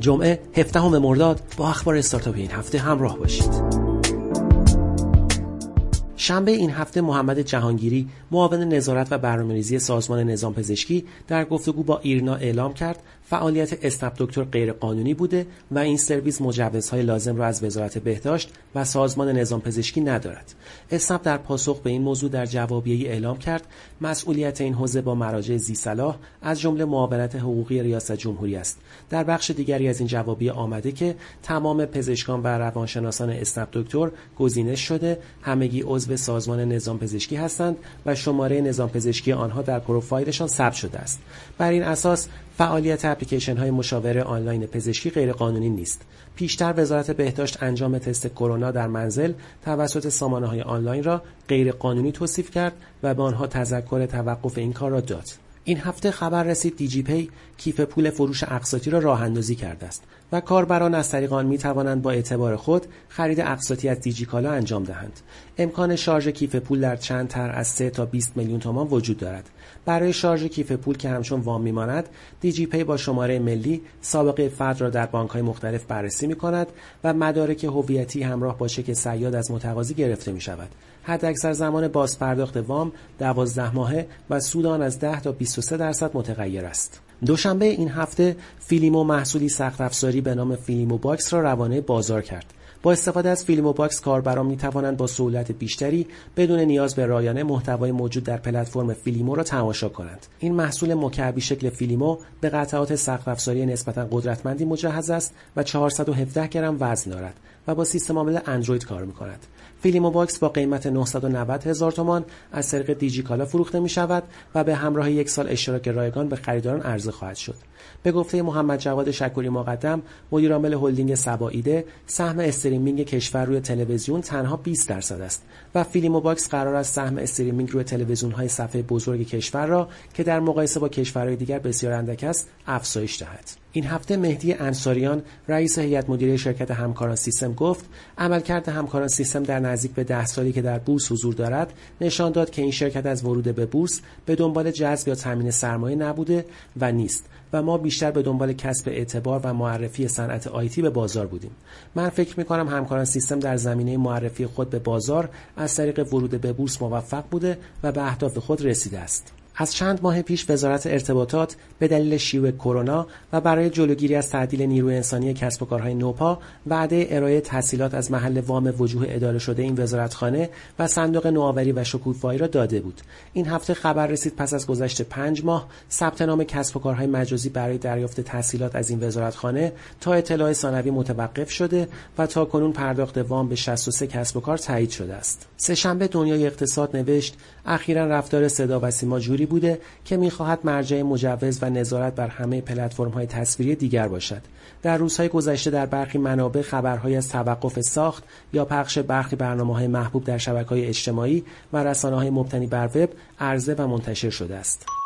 جمعه 17 مرداد با اخبار استارتاپ این هفته همراه باشید. شنبه این هفته محمد جهانگیری معاون نظارت و برنامه‌ریزی سازمان نظام پزشکی در گفتگو با ایرنا اعلام کرد فعالیت اسنپ دکتر غیر قانونی بوده و این سرویس مجوزهای لازم را از وزارت بهداشت و سازمان نظام پزشکی ندارد. اسنپ در پاسخ به این موضوع در جوابیه‌ای اعلام کرد مسئولیت این حوزه با مراجع ذی‌صلاح از جمله معاونت حقوقی ریاست جمهوری است. در بخش دیگری از این جوابیه آمده که تمام پزشکان و روانشناسان اسنپ دکتر گزینش شده، همگی عضو سازمان نظام پزشکی هستند و شماره نظام پزشکی آنها در پروفایلشان ثبت شده است. بر این اساس فعالیت اپلیکیشن‌های مشاوره آنلاین پزشکی غیرقانونی نیست. پیشتر وزارت بهداشت انجام تست کرونا در منزل توسط سامانه‌های آنلاین را غیرقانونی توصیف کرد و به آنها تذکر توقف این کار را داد. این هفته خبر رسید دیجی پی کیف پول فروش اقساطی را راه‌اندازی کرده است و کاربران از طریق آن می‌توانند با اعتبار خود خرید اقساطی از دیجی کالا انجام دهند. امکان شارژ کیف پول در چند تر از 3 تا 20 میلیون تومان وجود دارد. برای شارژ کیف پول که همچون وام می‌ماند، دیجی پی با شماره ملی سابقه فرد را در بانک‌های مختلف بررسی می‌کند و مدارک هویتی همراه با چک صیاد از متقاضی گرفته می‌شود. حداکثر زمان بازپرداخت وام 12 ماهه و سود آن از 10 تا 23% متغیر است. دوشنبه این هفته فیلیمو محصولی سخت افزاری به نام فیلیمو باکس را روانه بازار کرد. با استفاده از فیلیمو باکس کاربران می‌توانند با سهولت بیشتری بدون نیاز به رایانه محتوای موجود در پلتفرم فیلیمو را تماشا کنند. این محصول مکعبی شکل فیلیمو به قطعات سقف افزاری نسبتاً قدرتمندی مجهز است و 417 گرم وزن دارد و با سیستم عامل اندروید کار می‌کند. فیلیمو باکس با قیمت 990,000 تومان از طریق دیجی کالا فروخته می‌شود و به همراه 1 سال اشتراک رایگان به خریداران عرضه خواهد شد. به گفته محمد جواد شکوری مقدم، مدیر عامل هلدینگ سباییده، سهم استریمینگ کشور روی تلویزیون تنها 20% است و فیلیمو باکس قرار است سهم استریمینگ روی تلویزیون‌های صفحه بزرگ کشور را که در مقایسه با کشورهای دیگر بسیار اندک است، افزایش دهد. این هفته مهدی انصاریان رئیس هیئت مدیره شرکت همکاران سیستم گفت عملکرد همکاران سیستم در نزدیک به 10 سالی که در بورس حضور دارد نشان داد که این شرکت از ورود به بورس به دنبال جذب یا تامین سرمایه نبوده و نیست و ما بیشتر به دنبال کسب اعتبار و معرفی صنعت آیتی به بازار بودیم. من فکر می‌کنم همکاران سیستم در زمینه معرفی خود به بازار از طریق ورود به بورس موفق بوده و به اهداف خود رسیده است. از چند ماه پیش وزارت ارتباطات به دلیل شیوع کرونا و برای جلوگیری از تعدیل نیروی انسانی کسب و کارهای نوپا وعده ارائه تسهیلات از محل وام وجوه اداره شده این وزارتخانه و صندوق نوآوری و شکوفایی را داده بود. این هفته خبر رسید پس از گذشت 5 ماه ثبت نام کسب و کارهای مجازی برای دریافت تسهیلات از این وزارتخانه تا اطلاع ثانوی متوقف شده و تاکنون پرداخت وام به 63 کسب و کار تایید شده است. سه‌شنبه دنیای اقتصاد نوشت اخیراً رفتار صدا و سیما جوری بوده که می‌خواهد مرجع مجوز و نظارت بر همه پلتفرم‌های تصویری دیگر باشد. در روزهای گذشته در برخی منابع خبرهایی از توقف ساخت یا پخش برخی برنامه‌های محبوب در شبکه‌های اجتماعی و رسانه‌های مبتنی بر وب عرضه و منتشر شده است.